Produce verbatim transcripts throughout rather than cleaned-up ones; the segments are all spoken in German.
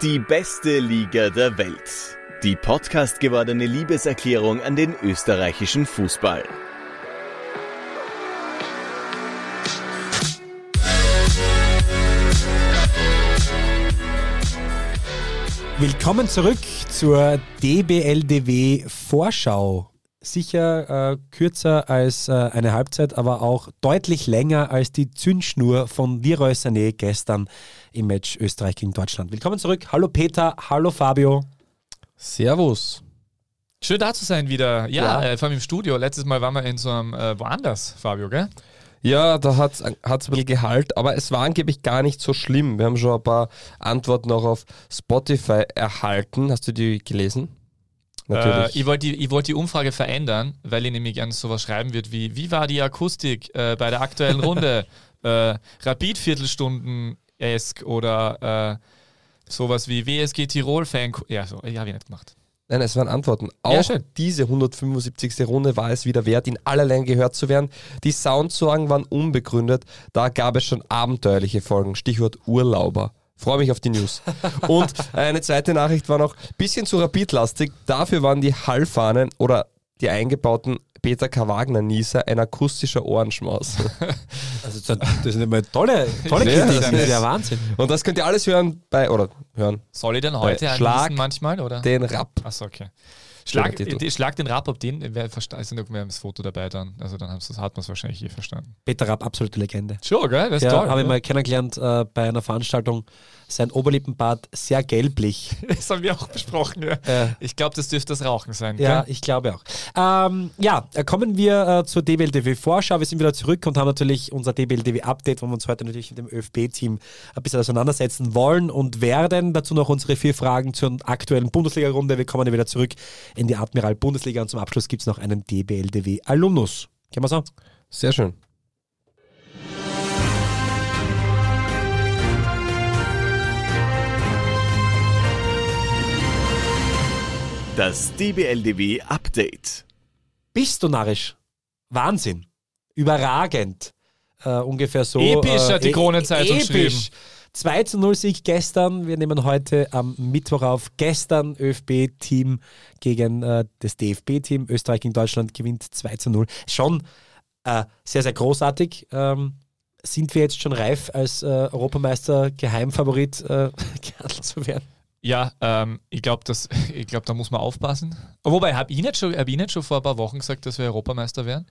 Die beste Liga der Welt. Die Podcast gewordene Liebeserklärung an den österreichischen Fußball. Willkommen zurück zur D B L D W Vorschau. Sicher äh, kürzer als äh, eine Halbzeit, aber auch deutlich länger als die Zündschnur von Leroy Sané gestern im Match Österreich gegen Deutschland. Willkommen zurück. Hallo Peter, hallo Fabio. Servus. Schön da zu sein wieder. Ja, ja. Äh, vor allem im Studio. Letztes Mal waren wir in so einem äh, woanders, Fabio, gell? Ja, da hat es ein bisschen Gehalt, aber es war angeblich gar nicht so schlimm. Wir haben schon ein paar Antworten auch auf Spotify erhalten. Hast du die gelesen? Äh, ich wollte die, wollt die Umfrage verändern, weil ich nämlich gerne sowas schreiben wird wie, wie war die Akustik äh, bei der aktuellen Runde? äh, Rapid-Viertelstunden-esk oder äh, sowas wie W S G Tirol-Fan. Ja, so, ja, habe ich nicht gemacht. Nein, es waren Antworten. Auch ja, diese hundertfünfundsiebzigste Runde war es wieder wert, in aller Länge gehört zu werden. Die Soundsorgen waren unbegründet. Da gab es schon abenteuerliche Folgen. Stichwort Urlauber. Freue mich auf die News. Und eine zweite Nachricht war noch ein bisschen zu rapidlastig. Dafür waren die Hallfahnen oder die eingebauten Peter K. Wagner-Nieser ein akustischer Ohrenschmaus. Also das sind immer tolle, tolle Kinder, das ist ja Wahnsinn. Und das könnt ihr alles hören bei, oder hören. Soll ich denn heute Schlag manchmal, oder? Den Rap. Achso, okay. Schlag, schlag den Rap, ob den, wer versteht, ist ja nur mehr das Foto dabei dann. Also dann hat man es wahrscheinlich eh verstanden. Peter Rap, absolute Legende. Sure, gell? Das ist ja, toll. Habe ich mal kennengelernt äh, bei einer Veranstaltung. Sein Oberlippenbart sehr gelblich. Das haben wir auch besprochen. Ja. Äh, ich glaube, das dürfte das Rauchen sein. Ja, gell? Ich glaube auch. Ähm, ja, kommen wir äh, zur D B L D W-Vorschau. Wir sind wieder zurück und haben natürlich unser D B L D W-Update, wo wir uns heute natürlich mit dem ÖFB-Team ein bisschen auseinandersetzen wollen und werden. Dazu noch unsere vier Fragen zur aktuellen Bundesliga-Runde. Wir kommen ja wieder zurück in die Admiral Bundesliga und zum Abschluss gibt es noch einen D B L D W-Alumnus. Gehen wir so? Sehr schön. Das D B L D W-Update. Bist du narrisch? Wahnsinn. Überragend. Äh, ungefähr so. Episch, äh, hat die Krone Zeitung geschrieben. zwei zu null Sieg gestern. Wir nehmen heute am Mittwoch auf. Gestern ÖFB-Team gegen äh, das D F B-Team. Österreich gegen Deutschland gewinnt zwei zu null. Schon äh, sehr, sehr großartig. Ähm, sind wir jetzt schon reif, als äh, Europameister-Geheimfavorit äh, gehandelt zu werden? Ja, ähm, ich glaube, glaub, da muss man aufpassen. Wobei, habe ich, hab ich nicht schon vor ein paar Wochen gesagt, dass wir Europameister wären?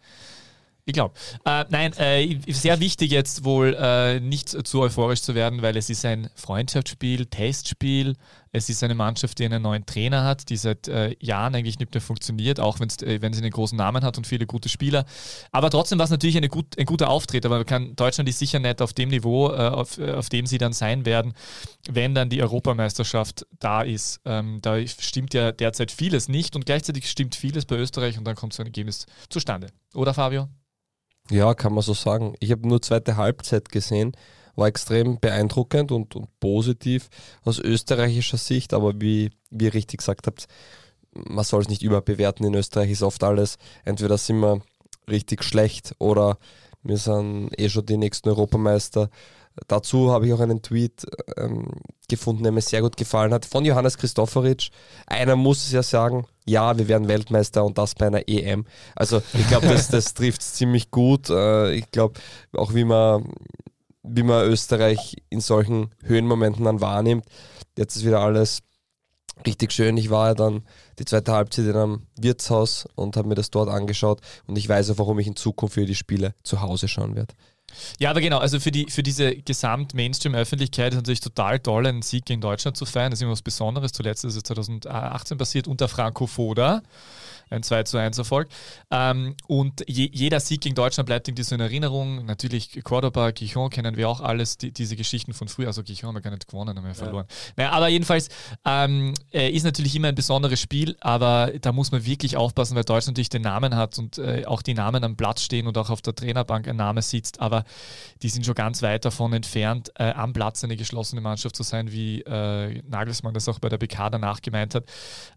Ich glaube. Äh, nein, äh, sehr wichtig jetzt wohl, äh, nicht zu euphorisch zu werden, weil es ist ein Freundschaftsspiel, Testspiel. Es ist eine Mannschaft, die einen neuen Trainer hat, die seit äh, Jahren eigentlich nicht mehr funktioniert, auch wenn's, äh, wenn sie einen großen Namen hat und viele gute Spieler. Aber trotzdem war es natürlich eine gut, ein guter Auftritt. Aber kann, Deutschland ist sicher nicht auf dem Niveau, äh, auf, auf dem sie dann sein werden, wenn dann die Europameisterschaft da ist. Ähm, da stimmt ja derzeit vieles nicht und gleichzeitig stimmt vieles bei Österreich und dann kommt so ein Ergebnis zustande. Oder, Fabio? Ja, kann man so sagen. Ich habe nur zweite Halbzeit gesehen, war extrem beeindruckend und, und positiv aus österreichischer Sicht, aber wie, wie ihr richtig gesagt habt, man soll es nicht überbewerten. In Österreich ist oft alles, entweder sind wir richtig schlecht oder wir sind eh schon die nächsten Europameister. Dazu habe ich auch einen Tweet ähm, gefunden, der mir sehr gut gefallen hat, von Johannes Christoforitsch. Einer muss es ja sagen, ja, wir werden Weltmeister und das bei einer E M. Also ich glaube, das, das trifft es ziemlich gut. Äh, ich glaube, auch wie man, wie man Österreich in solchen Höhenmomenten dann wahrnimmt. Jetzt ist wieder alles richtig schön. Ich war ja dann die zweite Halbzeit in einem Wirtshaus und habe mir das dort angeschaut. Und ich weiß auch, warum ich in Zukunft für die Spiele zu Hause schauen werde. Ja, aber genau, also für, die, für diese Gesamt-Mainstream-Öffentlichkeit ist natürlich total toll, einen Sieg gegen Deutschland zu feiern. Das ist immer was Besonderes. Zuletzt ist es zweitausendachtzehn passiert unter Franco Foda, ein zwei zu eins Erfolg. Ähm, und je, jeder Sieg gegen Deutschland bleibt irgendwie so in Erinnerung. Natürlich Cordoba, Gijon kennen wir auch alles, die, diese Geschichten von früher. Also Gijon haben wir gar nicht gewonnen, haben wir verloren. Ja. Naja, aber jedenfalls ähm, ist natürlich immer ein besonderes Spiel, aber da muss man wirklich aufpassen, weil Deutschland natürlich den Namen hat und äh, auch die Namen am Platz stehen und auch auf der Trainerbank ein Name sitzt. Aber aber die sind schon ganz weit davon entfernt, äh, am Platz eine geschlossene Mannschaft zu sein, wie äh, Nagelsmann das auch bei der B K danach gemeint hat.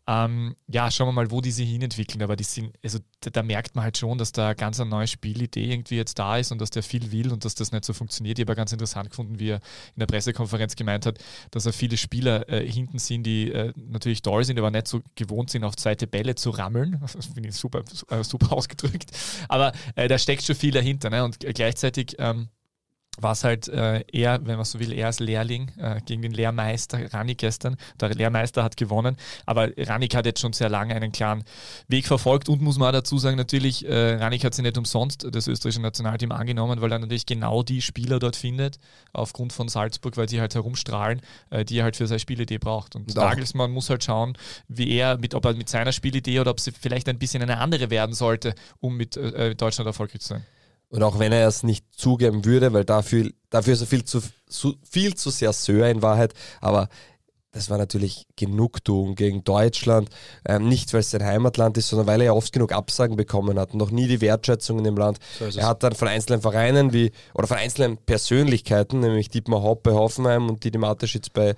Ähm, ja, schauen wir mal, wo die sich hinentwickeln, aber die sind, also da, da merkt man halt schon, dass da ganz eine neue Spielidee irgendwie jetzt da ist und dass der viel will und dass das nicht so funktioniert. Ich habe ganz interessant gefunden, wie er in der Pressekonferenz gemeint hat, dass er viele Spieler äh, hinten sind, die äh, natürlich toll sind, aber nicht so gewohnt sind, auf zweite Bälle zu rammeln. Das finde ich super, super ausgedrückt. Aber äh, da steckt schon viel dahinter, ne? Und gleichzeitig ähm, war es halt äh, er, wenn man so will, er als Lehrling äh, gegen den Lehrmeister Rangnick gestern. Der Lehrmeister hat gewonnen, aber Rangnick hat jetzt schon sehr lange einen klaren Weg verfolgt und muss man auch dazu sagen, natürlich, äh, Rangnick hat sie nicht umsonst das österreichische Nationalteam angenommen, weil er natürlich genau die Spieler dort findet, aufgrund von Salzburg, weil die halt herumstrahlen, äh, die er halt für seine Spielidee braucht. Und Doch. Nagelsmann muss halt schauen, wie er, mit, ob er mit seiner Spielidee oder ob sie vielleicht ein bisschen eine andere werden sollte, um mit äh, Deutschland erfolgreich zu sein. Und auch wenn er es nicht zugeben würde, weil dafür, dafür ist er viel zu, zu, viel zu sehr Söhr in Wahrheit, aber das war natürlich Genugtuung gegen Deutschland, ähm, nicht weil es sein Heimatland ist, sondern weil er ja oft genug Absagen bekommen hat und noch nie die Wertschätzung in dem Land. So er hat dann von einzelnen Vereinen wie oder von einzelnen Persönlichkeiten, nämlich Dietmar Hopp bei Hoffenheim und Didi Mateschitz bei,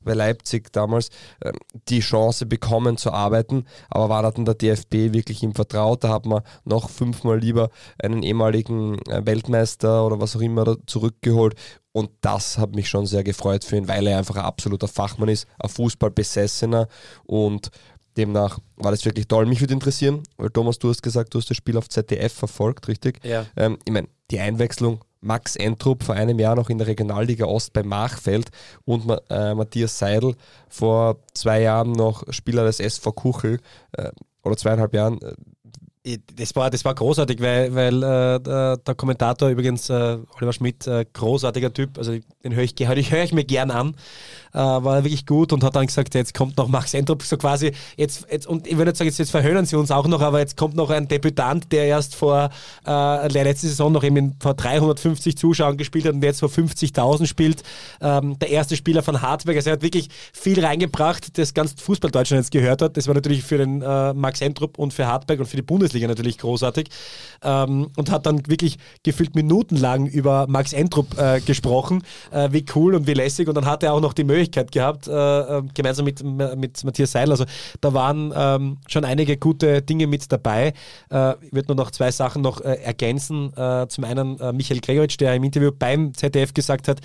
bei Leipzig damals, ähm, die Chance bekommen zu arbeiten, aber wann hat denn der D F B wirklich ihm vertraut? Da hat man noch fünfmal lieber einen ehemaligen Weltmeister oder was auch immer zurückgeholt. Und das hat mich schon sehr gefreut für ihn, weil er einfach ein absoluter Fachmann ist, ein Fußballbesessener, und demnach war das wirklich toll. Mich würde interessieren, weil Thomas, du hast gesagt, du hast das Spiel auf Z D F verfolgt, richtig? Ja. Ähm, ich meine, die Einwechslung, Max Entrup vor einem Jahr noch in der Regionalliga Ost bei Machfeld und äh, Matthias Seidl vor zwei Jahren noch Spieler des S V Kuchel äh, oder zweieinhalb Jahren. Äh, Das war, das war großartig, weil, weil äh, der Kommentator, übrigens äh, Oliver Schmidt, äh, großartiger Typ, also den höre ich, hör ich, hör ich mir gern an, äh, war wirklich gut und hat dann gesagt, jetzt kommt noch Max Entrup, so quasi, jetzt, jetzt und ich würde jetzt sagen, jetzt, jetzt verhöhnen sie uns auch noch, aber jetzt kommt noch ein Debütant, der erst vor äh, der letzten Saison noch eben vor dreihundertfünfzig Zuschauern gespielt hat und jetzt vor fünfzigtausend spielt, ähm, der erste Spieler von Hartberg, also er hat wirklich viel reingebracht, das ganz Fußball-Deutschland jetzt gehört hat, das war natürlich für den äh, Max Entrup und für Hartberg und für die Bundesliga natürlich großartig, ähm, und hat dann wirklich gefühlt minutenlang über Max Entrup äh, gesprochen, äh, wie cool und wie lässig, und dann hat er auch noch die Möglichkeit gehabt, äh, gemeinsam mit, mit Matthias Seidl, also da waren ähm, schon einige gute Dinge mit dabei. Äh, ich würde nur noch zwei Sachen noch äh, ergänzen, äh, zum einen äh, Michael Gregoritsch, der im Interview beim Z D F gesagt hat,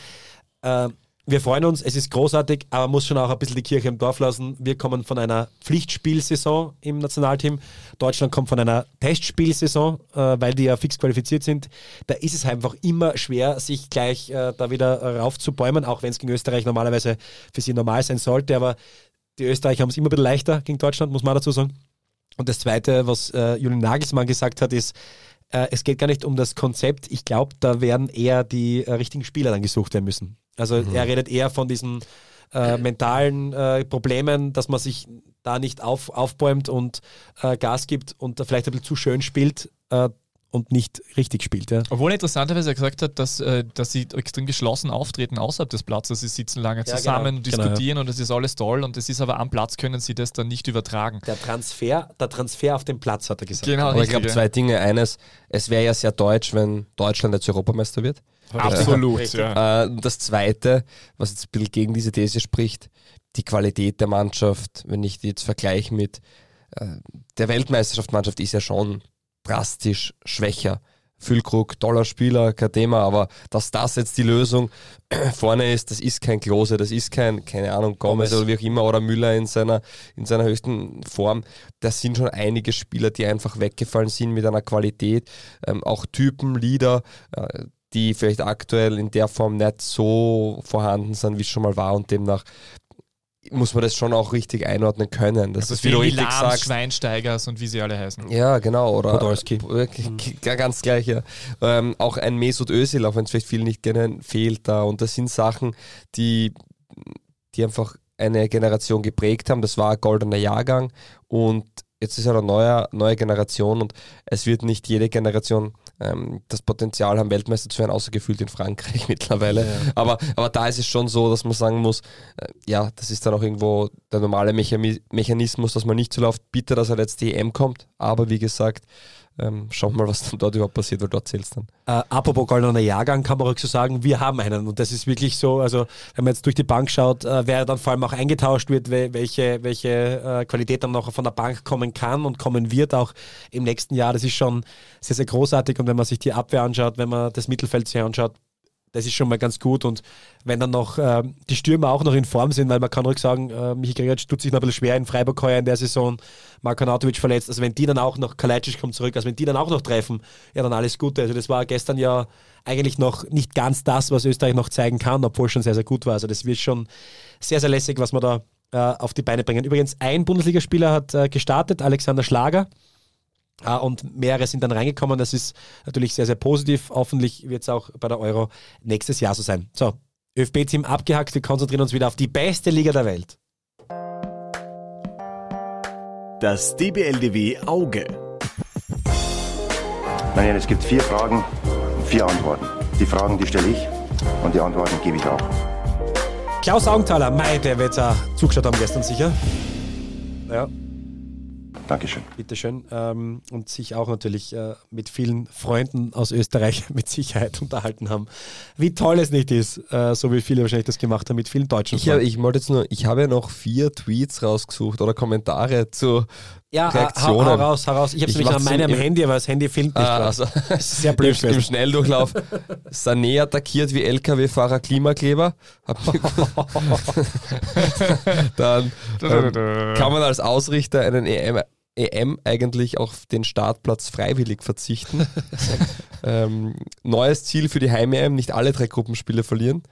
äh, wir freuen uns, es ist großartig, aber man muss schon auch ein bisschen die Kirche im Dorf lassen. Wir kommen von einer Pflichtspielsaison im Nationalteam. Deutschland kommt von einer Testspielsaison, äh, weil die ja fix qualifiziert sind. Da ist es einfach immer schwer, sich gleich äh, da wieder raufzubäumen, auch wenn es gegen Österreich normalerweise für sie normal sein sollte. Aber die Österreicher haben es immer ein bisschen leichter gegen Deutschland, muss man dazu sagen. Und das Zweite, was äh, Julian Nagelsmann gesagt hat, ist, äh, es geht gar nicht um das Konzept. Ich glaube, da werden eher die äh, richtigen Spieler dann gesucht werden müssen. Also mhm. er redet eher von diesen äh, mentalen äh, Problemen, dass man sich da nicht auf, aufbäumt und äh, Gas gibt und vielleicht ein bisschen zu schön spielt äh, und nicht richtig spielt. Ja. Obwohl interessanterweise er gesagt hat, dass, äh, dass sie extrem geschlossen auftreten außerhalb des Platzes. Sie sitzen lange zusammen, ja, genau, und diskutieren, genau, ja, und es ist alles toll, und es ist aber am Platz, können sie das dann nicht übertragen. Der Transfer, der Transfer auf dem Platz, hat er gesagt. Genau, aber richtig, ich glaube, ja, zwei Dinge. Eines, es wäre ja sehr deutsch, wenn Deutschland jetzt Europameister wird. Absolut. Ja. Das Zweite, was jetzt ein bisschen gegen diese These spricht, die Qualität der Mannschaft, wenn ich die jetzt vergleiche mit der Weltmeisterschaftsmannschaft, ist ja schon drastisch schwächer. Füllkrug, toller Spieler, kein Thema, aber dass das jetzt die Lösung vorne ist, das ist kein Klose, das ist kein, keine Ahnung, Gomez oder wie auch immer, oder Müller in seiner, in seiner höchsten Form. Das sind schon einige Spieler, die einfach weggefallen sind mit einer Qualität, auch Typen, Leader, die vielleicht aktuell in der Form nicht so vorhanden sind, wie es schon mal war, und demnach muss man das schon auch richtig einordnen können. Das also ist, wie du richtig sagst, Schweinsteigers und wie sie alle heißen. Ja, genau. Oder Podolski. Äh, ganz gleich, ja. Ähm, auch ein Mesut Özil, auch wenn es vielleicht viele nicht kennen, fehlt da. Und das sind Sachen, die, die einfach eine Generation geprägt haben. Das war ein goldener Jahrgang, und jetzt ist eine neue, neue Generation, und es wird nicht jede Generation das Potenzial haben, Weltmeister zu werden, außer gefühlt in Frankreich mittlerweile. Ja. Aber, aber da ist es schon so, dass man sagen muss, ja, das ist dann auch irgendwo der normale Mechanismus, dass man nicht so läuft, bitter, dass er jetzt die E M kommt. Aber wie gesagt, Ähm, schauen wir mal, was dann dort überhaupt passiert, weil dort zählt es dann. Äh, apropos goldener Jahrgang, kann man auch so sagen, wir haben einen und das ist wirklich so, also wenn man jetzt durch die Bank schaut, äh, wer dann vor allem auch eingetauscht wird, welche, welche äh, Qualität dann noch von der Bank kommen kann und kommen wird auch im nächsten Jahr, das ist schon sehr, sehr großartig. Und wenn man sich die Abwehr anschaut, wenn man das Mittelfeld sich anschaut, das ist schon mal ganz gut. Und wenn dann noch äh, die Stürmer auch noch in Form sind, weil man kann ruhig sagen, äh, Michi Gregoritsch tut sich noch ein bisschen schwer in Freiburg heuer in der Saison, Marko Arnautovic verletzt, also wenn die dann auch noch, Kalajdzic kommt zurück, also wenn die dann auch noch treffen, ja dann alles Gute. Also das war gestern ja eigentlich noch nicht ganz das, was Österreich noch zeigen kann, obwohl schon sehr, sehr gut war. Also das wird schon sehr, sehr lässig, was wir da äh, auf die Beine bringen. Übrigens, ein Bundesligaspieler hat äh, gestartet, Alexander Schlager. Ah, und mehrere sind dann reingekommen. Das ist natürlich sehr, sehr positiv. Hoffentlich wird es auch bei der Euro nächstes Jahr so sein. So, ÖFB-Team abgehackt. Wir konzentrieren uns wieder auf die beste Liga der Welt. Das D B L D W Auge. Daniel, es gibt vier Fragen und vier Antworten. Die Fragen, die stelle ich und die Antworten gebe ich auch. Klaus Augenthaler, mei, der wird da zugeschaut haben gestern sicher. Ja. Dankeschön. Bitteschön. Ähm, und sich auch natürlich äh, mit vielen Freunden aus Österreich mit Sicherheit unterhalten haben. Wie toll es nicht ist, äh, so wie viele wahrscheinlich das gemacht haben, mit vielen Deutschen. Ich, hab, ich wollte jetzt nur, ich habe ja noch vier Tweets rausgesucht oder Kommentare zu ja, Reaktionen. Ja, heraus, heraus. Ich habe es nämlich an meinem Handy, aber das Handy filmt nicht. Ah, also das ist sehr blöd. Im, Im Schnelldurchlauf. Sané attackiert wie L K W-Fahrer Klimakleber. Dann ähm, kann man als Ausrichter einen E M E M eigentlich auf den Startplatz freiwillig verzichten. ähm, neues Ziel für die Heim-E M, nicht alle drei Gruppenspiele verlieren.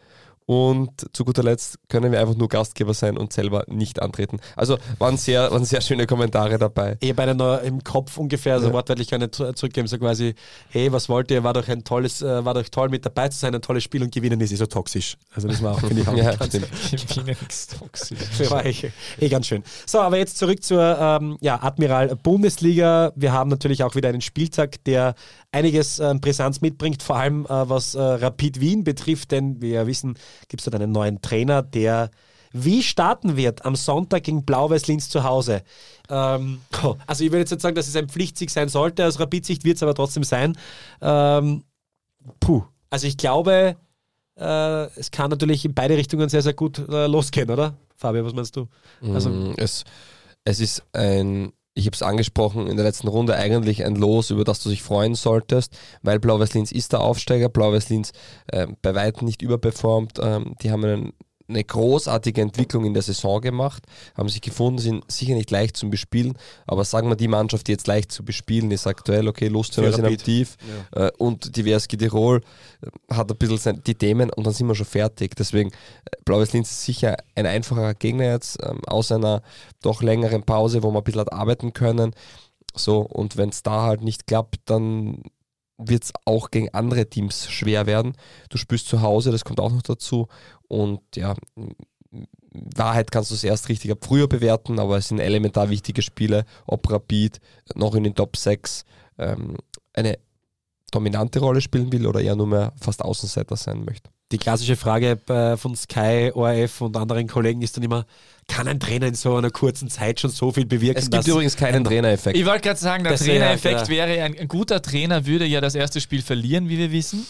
Und zu guter Letzt können wir einfach nur Gastgeber sein und selber nicht antreten. Also waren sehr, waren sehr schöne Kommentare dabei. Ich habe einen im Kopf ungefähr, also ja. Wortwörtlich kann ich zurückgeben, so quasi, hey, was wollt ihr, war doch ein tolles, war doch toll mit dabei zu sein, ein tolles Spiel und gewinnen ist eh so toxisch. Also das war auch, finde ich, auch ja, ganz Gewinnen ist toxisch. Das war eh, eh ganz schön. So, aber jetzt zurück zur ähm, ja, Admiral Bundesliga. Wir haben natürlich auch wieder einen Spieltag, der einiges an äh, Brisanz mitbringt, vor allem äh, was äh, Rapid Wien betrifft, denn wir wissen, gibt es dort einen neuen Trainer, der wie starten wird am Sonntag gegen Blau-Weiß Linz zu Hause. Ähm, also ich würde jetzt nicht sagen, dass es ein Pflichtsieg sein sollte, aus Rapid-Sicht wird es aber trotzdem sein. Ähm, puh, also ich glaube, äh, es kann natürlich in beide Richtungen sehr, sehr gut äh, losgehen, oder? Fabio, was meinst du? Also, mm, es, es ist ein... Ich habe es angesprochen in der letzten Runde, eigentlich ein Los, über das du dich freuen solltest, weil Blau-Weiß Linz ist der Aufsteiger, Blau-Weiß Linz äh, bei weitem nicht überperformt, ähm, die haben einen, eine großartige Entwicklung in der Saison gemacht, haben sich gefunden, sind sicher nicht leicht zu bespielen, aber sagen wir, die Mannschaft, die jetzt leicht zu bespielen ist aktuell, okay, Lustenau sind aktiv ja. äh, und die W S G Tirol hat ein bisschen die Themen und dann sind wir schon fertig, deswegen Blau-Weiß Linz ist sicher ein einfacher Gegner jetzt, ähm, aus einer doch längeren Pause, wo man ein bisschen hat arbeiten können. So, und wenn es da halt nicht klappt, dann wird es auch gegen andere Teams schwer werden. Du spielst zu Hause, das kommt auch noch dazu. Und ja, Wahrheit kannst du es erst richtig ab früher bewerten, aber es sind elementar wichtige Spiele, ob Rapid noch in den Top sechs ähm, eine dominante Rolle spielen will oder eher nur mehr fast Außenseiter sein möchte. Die klassische Frage von Sky, O R F und anderen Kollegen ist dann immer, kann ein Trainer in so einer kurzen Zeit schon so viel bewirken? Es gibt übrigens keinen Trainereffekt. Ich wollte gerade sagen, der Trainereffekt wäre, ein, ein guter Trainer würde ja das erste Spiel verlieren, wie wir wissen.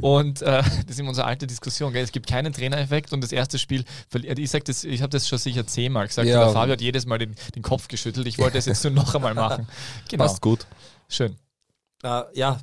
Und äh, das ist immer unsere alte Diskussion, gell? Es gibt keinen Trainereffekt und das erste Spiel, ich sag das, ich habe das schon sicher zehnmal gesagt, ja. Aber Fabio hat jedes Mal den, den Kopf geschüttelt, ich wollte das jetzt nur noch einmal machen. Genau. Passt gut. Schön. Uh, ja,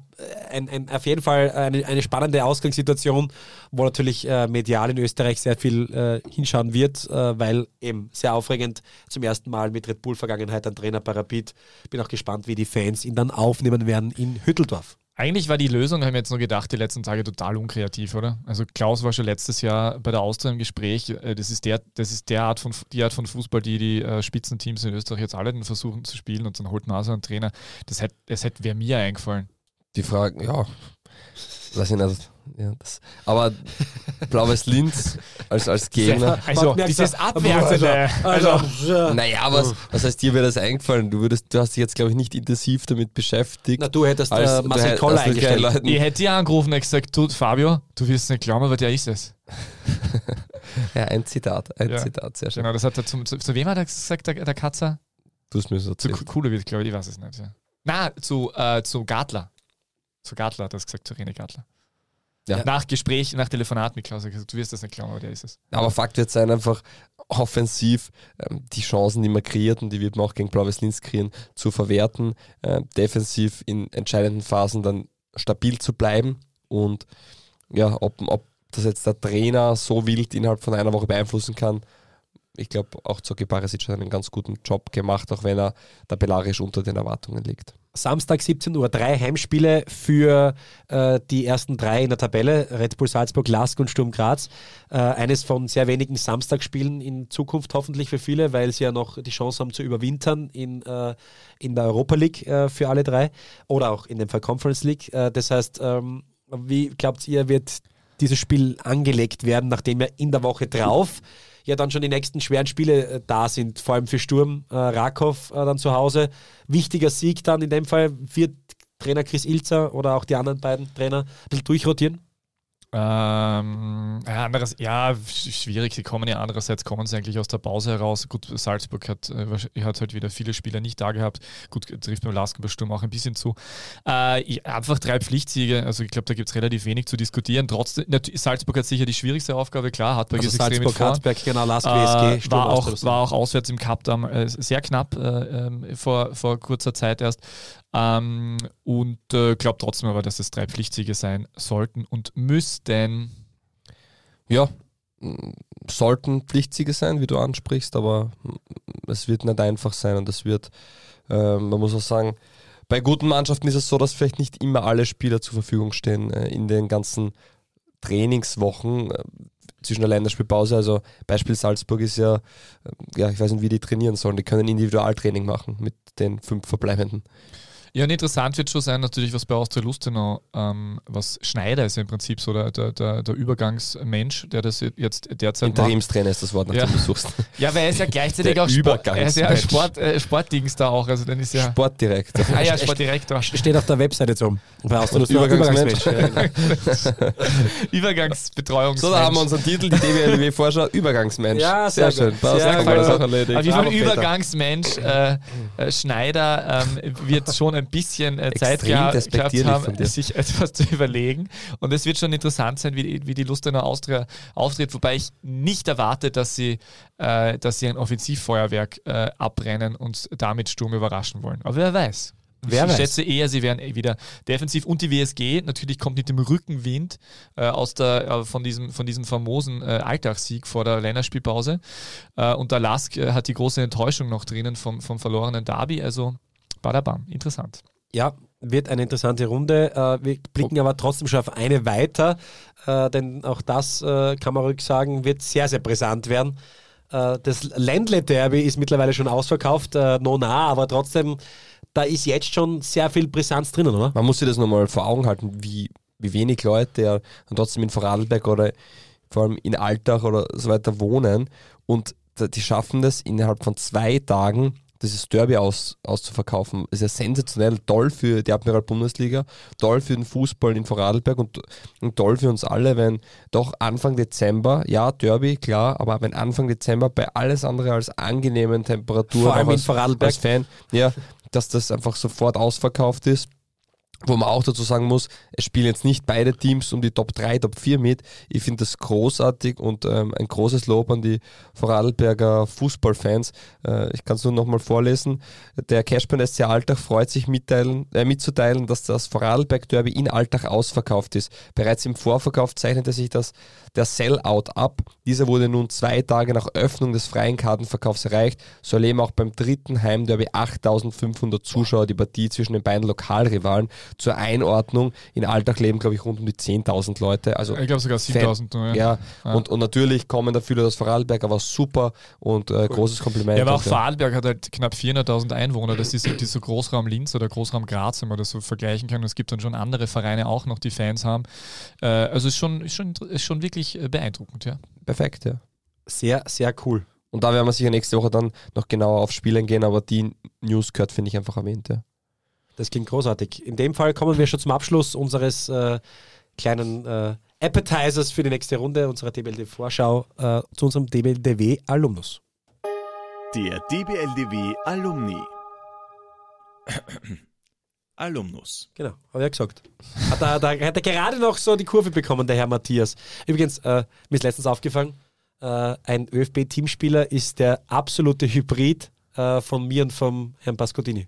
ein, ein, auf jeden Fall eine, eine spannende Ausgangssituation, wo natürlich äh, medial in Österreich sehr viel äh, hinschauen wird, äh, weil eben sehr aufregend zum ersten Mal mit Red Bull Vergangenheit ein Trainer bei Rapid. Bin auch gespannt, wie die Fans ihn dann aufnehmen werden in Hütteldorf. Eigentlich war die Lösung, haben wir jetzt nur gedacht, die letzten Tage total unkreativ, oder? Also Klaus war schon letztes Jahr bei der Austria im Gespräch. Das ist, der, das ist der Art von, die Art von Fußball, die die äh, Spitzenteams in Österreich jetzt alle versuchen zu spielen und dann holt Nase einen Trainer. Das hätte das hätt, wäre mir eingefallen. Die Frage, ja, lass ihn also... Ja, das. Aber Blau-Weiß Linz als, als Gegner. Also dieses Abwerten. Also, also, naja, was, was heißt, dir wäre das eingefallen? Du, würdest, du hast dich jetzt, glaube ich, nicht intensiv damit beschäftigt. Na, du hättest als, äh, Marcel Koller eingestellt. Ich hätte dich angerufen und gesagt, du, Fabio, du wirst nicht glauben, aber der ist es. Ja, ein Zitat, ein ja. Zitat, sehr schön. Genau, das hat er zum, zu, zu wem hat er gesagt, der, der Katzer? Du hast mir so erzählt. Zu Kuhle wird, glaube ich, ich weiß es nicht, ja. Na, zu, äh, zu Gartler. Zu Gartler hat er es gesagt, zu René Gartler. Ja. Nach Gespräch, nach Telefonat mit Klaus hat er gesagt, du wirst das nicht glauben, aber der ist es. Aber Fakt wird sein, einfach offensiv ähm, die Chancen, die man kreiert, und die wird man auch gegen Blau-Weiß Linz kreieren, zu verwerten, äh, defensiv in entscheidenden Phasen dann stabil zu bleiben. Und ja, ob, ob das jetzt der Trainer so wild innerhalb von einer Woche beeinflussen kann, ich glaube, auch Zocki Barisic hat einen ganz guten Job gemacht, auch wenn er tabellarisch unter den Erwartungen liegt. Samstag siebzehn Uhr, drei Heimspiele für äh, die ersten drei in der Tabelle, Red Bull Salzburg, L A S K und Sturm Graz. Äh, eines von sehr wenigen Samstagsspielen in Zukunft hoffentlich für viele, weil sie ja noch die Chance haben zu überwintern in, äh, in der Europa League äh, für alle drei oder auch in dem Fall Conference League. Äh, das heißt, ähm, wie glaubt ihr, wird dieses Spiel angelegt werden, nachdem ja in der Woche drauf ja dann schon die nächsten schweren Spiele äh, da sind, vor allem für Sturm, äh, Rakow äh, dann zu Hause. Wichtiger Sieg dann in dem Fall, wird Trainer Chris Ilzer oder auch die anderen beiden Trainer ein bisschen durchrotieren? Ähm, anderes, ja, schwierig, sie kommen ja andererseits, kommen sie eigentlich aus der Pause heraus. Gut, Salzburg hat, äh, hat halt wieder viele Spieler nicht da gehabt. Gut, trifft beim Lask und beim Sturm auch ein bisschen zu. Äh, einfach drei Pflichtsiege, also ich glaube, da gibt es relativ wenig zu diskutieren. Trotzdem, Salzburg hat sicher die schwierigste Aufgabe, klar, Hartberg also ist Salzburg, extrem in Hartberg, genau, Lask, W S G, äh, Sturm war auch, war auch auswärts im Cup dann, äh, sehr knapp äh, vor, vor kurzer Zeit erst. Ähm, und äh, glaube trotzdem aber, dass es drei Pflichtsiege sein sollten und müssten. Ja, sollten Pflichtsiege sein, wie du ansprichst, aber es wird nicht einfach sein und es wird, äh, man muss auch sagen, bei guten Mannschaften ist es so, dass vielleicht nicht immer alle Spieler zur Verfügung stehen äh, in den ganzen Trainingswochen äh, zwischen der Länderspielpause. Also Beispiel Salzburg ist ja, äh, ja, ich weiß nicht, wie die trainieren sollen, die können Individualtraining machen mit den fünf Verbleibenden. Ja, und interessant wird schon sein, natürlich, was bei Austria Lustenau, ähm, was Schneider ist ja im Prinzip so der, der, der, der Übergangsmensch, der das jetzt derzeit macht. Interimstrainer ist das Wort, nach ja. dem du suchst. Ja, weil er ist ja gleichzeitig der auch Sport, er ist ja Sport, äh, Sportdings da auch. Also dann ist ja Sportdirektor. Ah ja, Sportdirektor. Steht auf der Webseite jetzt um. Bei Austria Lustenau Übergangsmensch. Übergangsbetreuungsmensch. So, da haben wir unseren Titel, die D B L D W-Vorschau, Übergangsmensch. Ja, sehr, sehr schön. Sehr, sehr cool. Auch erledigt. Aber wie von Übergangsmensch äh, äh, Schneider ähm, wird schon ein ein bisschen äh, Zeit gehabt haben, sich etwas zu überlegen. Und es wird schon interessant sein, wie, wie die Lustenau Austria auftritt, wobei ich nicht erwarte, dass sie, äh, dass sie ein Offensivfeuerwerk äh, abbrennen und damit Sturm überraschen wollen. Aber wer weiß. Wer ich weiß. schätze eher, sie werden wieder defensiv, und die W S G natürlich kommt mit dem Rückenwind äh, aus der, äh, von, diesem, von diesem famosen äh, Alltagssieg vor der Länderspielpause. Äh, und der L A S K äh, hat die große Enttäuschung noch drinnen vom, vom verlorenen Derby. Also Badabam. Interessant. Ja, wird eine interessante Runde. Wir blicken aber trotzdem schon auf eine weiter, denn auch das, kann man ruhig sagen, wird sehr, sehr brisant werden. Das Ländle-Derby ist mittlerweile schon ausverkauft, no nah, aber trotzdem, da ist jetzt schon sehr viel Brisanz drinnen, oder? Man muss sich das nochmal vor Augen halten, wie, wie wenig Leute ja trotzdem in Vorarlberg oder vor allem in Altach oder so weiter wohnen, und die schaffen das innerhalb von zwei Tagen, dieses Derby aus, auszuverkaufen. Ist ja sensationell, toll für die Admiral Bundesliga, toll für den Fußball in Vorarlberg und, und toll für uns alle, wenn doch Anfang Dezember, ja, Derby, klar, aber wenn Anfang Dezember bei alles andere als angenehmen Temperaturen, vor allem in Vorarlberg, als Fan, ja, dass das einfach sofort ausverkauft ist. Wo man auch dazu sagen muss, es spielen jetzt nicht beide Teams um die Top drei, Top vier mit. Ich finde das großartig und ähm, ein großes Lob an die Vorarlberger Fußballfans. Äh, ich kann es nur nochmal vorlesen. Der Cashman S C Altach freut sich mitteilen, äh, mitzuteilen, dass das Vorarlberg-Derby in Altach ausverkauft ist. Bereits im Vorverkauf zeichnete sich das der Sellout ab. Dieser wurde nun zwei Tage nach Öffnung des freien Kartenverkaufs erreicht. So erleben auch beim dritten Heimderby achttausendfünfhundert Zuschauer die Partie zwischen den beiden Lokalrivalen. Zur Einordnung, in Alltag leben, glaube ich, rund um die zehntausend Leute. Also ich glaube sogar siebentausend. Ja, ja. ja. Und, und natürlich kommen da viele aus Vorarlberg, aber super und äh, cool. Großes Kompliment. Ja, aber auch Vorarlberg hat halt knapp vierhunderttausend Einwohner. Das ist so Großraum Linz oder Großraum Graz, wenn man das so vergleichen kann. Und es gibt dann schon andere Vereine auch noch, die Fans haben. Äh, also ist schon, ist, schon, ist schon wirklich beeindruckend, ja. Perfekt, ja. Sehr, sehr cool. Und da werden wir sicher nächste Woche dann noch genauer auf Spielen gehen, aber die News gehört, finde ich, einfach erwähnt, ja. Das klingt großartig. In dem Fall kommen wir schon zum Abschluss unseres äh, kleinen äh, Appetizers für die nächste Runde, unserer D B L D-Vorschau äh, zu unserem D B L D W-Alumnus. Der D B L D W-Alumni. Alumnus. Genau, habe ich ja gesagt. Hat er, hat, er, hat er gerade noch so die Kurve bekommen, der Herr Matthias. Übrigens, äh, mir ist letztens aufgefallen, äh, ein ÖFB-Teamspieler ist der absolute Hybrid äh, von mir und vom Herrn Pascottini.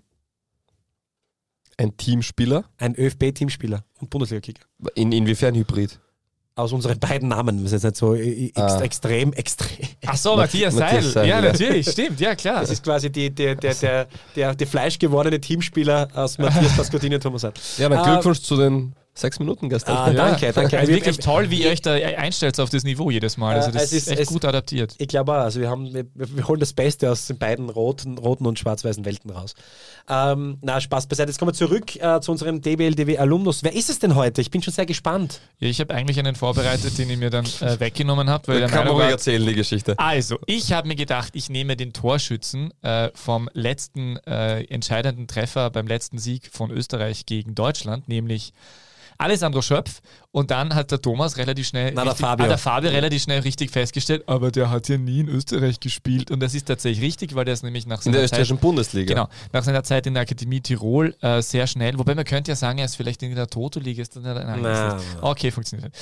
Ein Teamspieler? Ein ÖFB-Teamspieler und Bundesliga-Kicker. In, inwiefern Hybrid? Aus unseren beiden Namen, das ist jetzt nicht so ext- ah. extrem, extrem. Ach so, Matthias Seidl. Ja, ja, natürlich, stimmt, ja klar. Das ist quasi die, die, der, der, der, der fleischgewordene Teamspieler aus Matthias Pascottini und Thomas Seidl. Ja, mein Glückwunsch uh, zu den sechs Minuten Gast. Ah, danke, ja. danke. Also wirklich toll, wie ihr euch da einstellt auf das Niveau jedes Mal. Also das es ist echt es, gut adaptiert. Ich glaube auch, also wir, haben, wir, wir holen das Beste aus den beiden roten, roten und schwarz-weißen Welten raus. Ähm, na, Spaß beiseite. Jetzt kommen wir zurück äh, zu unserem D B L D W-Alumnus. Wer ist es denn heute? Ich bin schon sehr gespannt. Ja, ich habe eigentlich einen vorbereitet, den ich mir dann äh, weggenommen habe. Weil kann man ruhig erzählen, die Geschichte. Also, ich habe mir gedacht, ich nehme den Torschützen äh, vom letzten äh, entscheidenden Treffer beim letzten Sieg von Österreich gegen Deutschland, nämlich Alessandro Schöpf, und dann hat der Thomas relativ schnell, Na, richtig, der, Fabio. Ah, der Fabio relativ schnell richtig festgestellt, aber der hat ja nie in Österreich gespielt, und das ist tatsächlich richtig, weil der ist nämlich nach seiner in der Zeit, österreichischen Bundesliga. Genau, nach seiner Zeit in der Akademie Tirol äh, sehr schnell, wobei man könnte ja sagen, er ist vielleicht in der Toto-Liga, ist dann nein, nein. Ist, okay, funktioniert.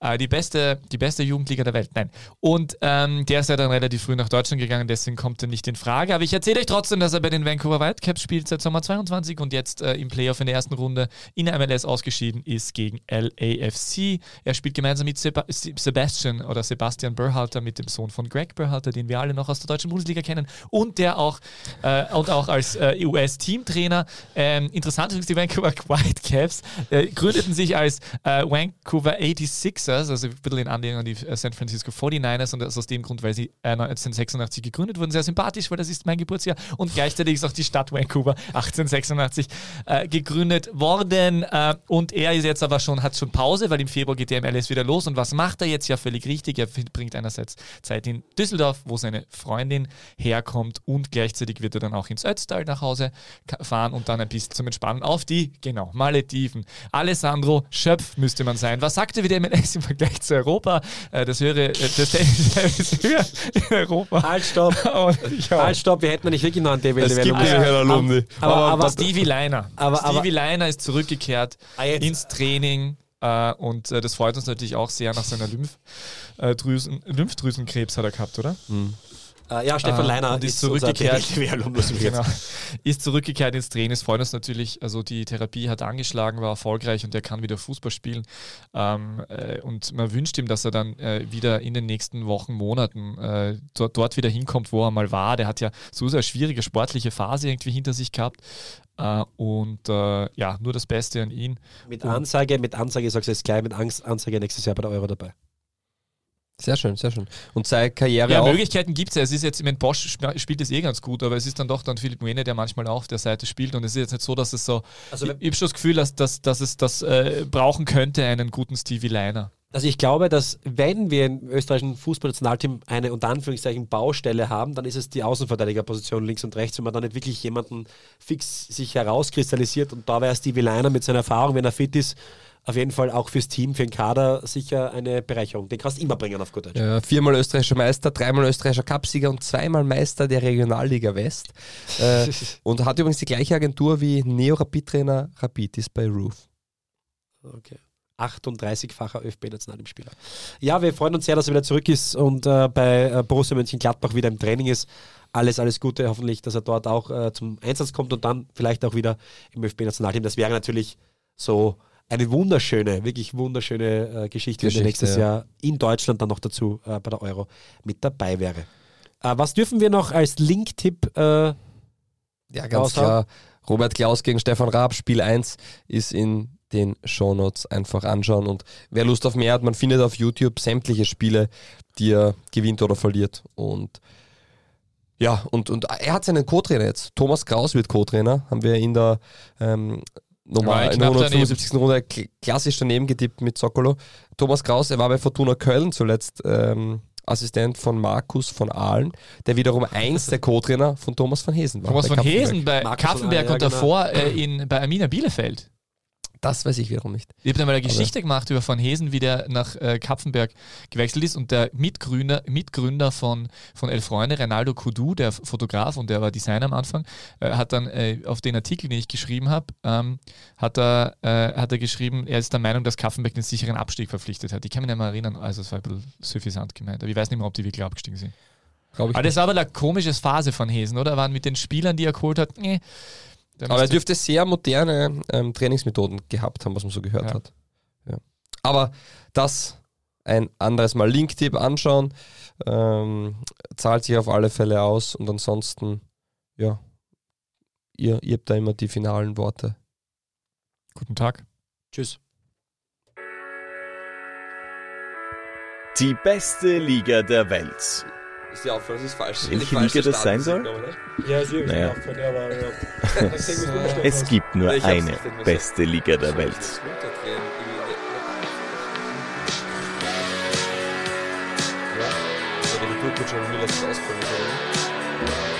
Äh, die beste, die beste Jugendliga der Welt, nein. Und ähm, der ist ja dann relativ früh nach Deutschland gegangen, deswegen kommt er nicht in Frage, aber ich erzähle euch trotzdem, dass er bei den Vancouver Whitecaps spielt seit Sommer zweiundzwanzig und jetzt äh, im Playoff in der ersten Runde in der M L S ausgeschieden ist gegen L A F C. Er spielt gemeinsam mit Seb- Sebastian oder Sebastian Berhalter, mit dem Sohn von Greg Berhalter, den wir alle noch aus der deutschen Bundesliga kennen, und der auch äh, und auch als äh, U S-Teamtrainer. Ähm, interessant ist, die Vancouver Whitecaps äh, gründeten sich als äh, Vancouver sechsundachtzigers, also ein bisschen in Anlehnung an die äh, San Francisco forty-niners, und das aus dem Grund, weil sie äh, neunzehnhundertsechsundachtzig gegründet wurden. Sehr sympathisch, weil das ist mein Geburtsjahr, und gleichzeitig ist auch die Stadt Vancouver achtzehnhundertsechsundachtzig äh, gegründet worden, äh, und er ist jetzt aber schon, hat schon Pause, weil im Februar geht der M L S wieder los, und was macht er jetzt? Ja, völlig richtig, er bringt einerseits Zeit in Düsseldorf, wo seine Freundin herkommt, und gleichzeitig wird er dann auch ins Ötztal nach Hause fahren und dann ein bisschen zum Entspannen auf die, genau, Malediven. Alessandro Schöpf müsste man sein. Was sagte wieder M L S im Vergleich zu Europa? Das höre, das ist höher in Europa. Halt, stopp. Ja. Halt, stopp, wir hätten ja nicht wirklich noch einen D B L. Es gibt ja keine Alumni. Aber, aber, aber Stevie Lainer. Aber, aber, Stevie Lainer ist zurückgekehrt ins Training, äh, und äh, das freut uns natürlich auch sehr nach seiner Lymph, äh, Drüsen, Lymphdrüsenkrebs hat er gehabt, oder? Mhm. Äh, ja, Stefan Leiner äh, ist, ist zurückgekehrt. Genau, ist zurückgekehrt ins Training. Es freut uns natürlich, also die Therapie hat angeschlagen, war erfolgreich, und er kann wieder Fußball spielen. Ähm, äh, und man wünscht ihm, dass er dann äh, wieder in den nächsten Wochen, Monaten äh, dort, dort wieder hinkommt, wo er mal war. Der hat ja so eine schwierige sportliche Phase irgendwie hinter sich gehabt. Uh, und uh, ja, nur das Beste an ihn. Mit und Ansage, mit Ansage, sagst du jetzt gleich, mit Angst, Ansage nächstes Jahr bei der Euro dabei. Sehr schön, sehr schön. Und seine Karriere ja, auch. Ja, Möglichkeiten gibt es ja. Es ist jetzt, ich meine, Bosch sp- spielt es eh ganz gut, aber es ist dann doch dann Philipp Muene, der manchmal auch auf der Seite spielt, und es ist jetzt nicht so, dass es so, also, ich, ich habe schon das Gefühl, dass, dass, dass es das äh, brauchen könnte, einen guten Stevie Lainer. Also ich glaube, dass wenn wir im österreichischen Fußballnationalteam eine unter Anführungszeichen Baustelle haben, dann ist es die Außenverteidigerposition links und rechts, wenn man da nicht wirklich jemanden fix sich herauskristallisiert, und da wäre Stevie Lainer mit seiner Erfahrung, wenn er fit ist, auf jeden Fall auch fürs Team, für den Kader sicher eine Bereicherung. Den kannst du immer bringen auf gut Deutsch. Ja, viermal österreichischer Meister, dreimal österreichischer Cupsieger und zweimal Meister der Regionalliga West. äh, und hat übrigens die gleiche Agentur wie Neo-Rapid-Trainer Rapid ist bei Roof. Okay. achtunddreißigfacher ÖFB-Nationalteamspieler. Ja, wir freuen uns sehr, dass er wieder zurück ist und äh, bei Borussia Mönchengladbach wieder im Training ist. Alles, alles Gute, hoffentlich, dass er dort auch äh, zum Einsatz kommt und dann vielleicht auch wieder im ÖFB-Nationalteam. Das wäre natürlich so eine wunderschöne, wirklich wunderschöne äh, Geschichte, wenn er nächstes ja. Jahr in Deutschland dann noch dazu äh, bei der Euro mit dabei wäre. Äh, was dürfen wir noch als Link-Tipp äh, Ja, ganz klar. Robert Klaus gegen Stefan Raab, Spiel eins ist in den Shownotes einfach anschauen, und wer Lust auf mehr hat, man findet auf YouTube sämtliche Spiele, die er gewinnt oder verliert, und ja, und, und er hat seinen Co-Trainer jetzt, Thomas Kraus wird Co-Trainer, haben wir in der ähm, normal, in der hundertfünfundsiebzigsten Runde klassisch daneben getippt mit Zoccolo. Thomas Kraus, er war bei Fortuna Köln zuletzt ähm, Assistent von Markus von Aalen, der wiederum einst der Co-Trainer von Thomas von Heesen war. Thomas von Heesen bei Kapfenberg, und davor äh, in, bei Arminia Bielefeld. Das weiß ich wiederum nicht. Ich habe dann mal eine Geschichte aber gemacht über Von Heesen, wie der nach äh, Kapfenberg gewechselt ist, und der Mitgründer, Mitgründer von, von Elf Freunde, Reinaldo Coudu, der Fotograf und der war Designer am Anfang, äh, hat dann äh, auf den Artikel, den ich geschrieben habe, ähm, hat, äh, hat er geschrieben, er ist der Meinung, dass Kapfenberg den sicheren Abstieg verpflichtet hat. Ich kann mich nicht mehr erinnern, also es war ein bisschen suffisant gemeint, aber ich weiß nicht mehr, ob die wirklich abgestiegen sind. Aber nicht. Das war aber eine komische Phase von Heesen, oder? Waren mit den Spielern, die er geholt hat, nee. Aber er dürfte sehr moderne ähm, Trainingsmethoden gehabt haben, was man so gehört ja. hat. Ja. Aber das ein anderes Mal. Link-Tipp anschauen, ähm, zahlt sich auf alle Fälle aus, und ansonsten, ja, ihr, ihr habt da immer die finalen Worte. Guten Tag. Tschüss. Die beste Liga der Welt. Ist ja auch, das ist falsch. Welche Liga das sein soll? Ja, ist irgendwie naja. Aufhören, aber ja. Es gibt nur ja, eine beste Liga der Welt. Ja,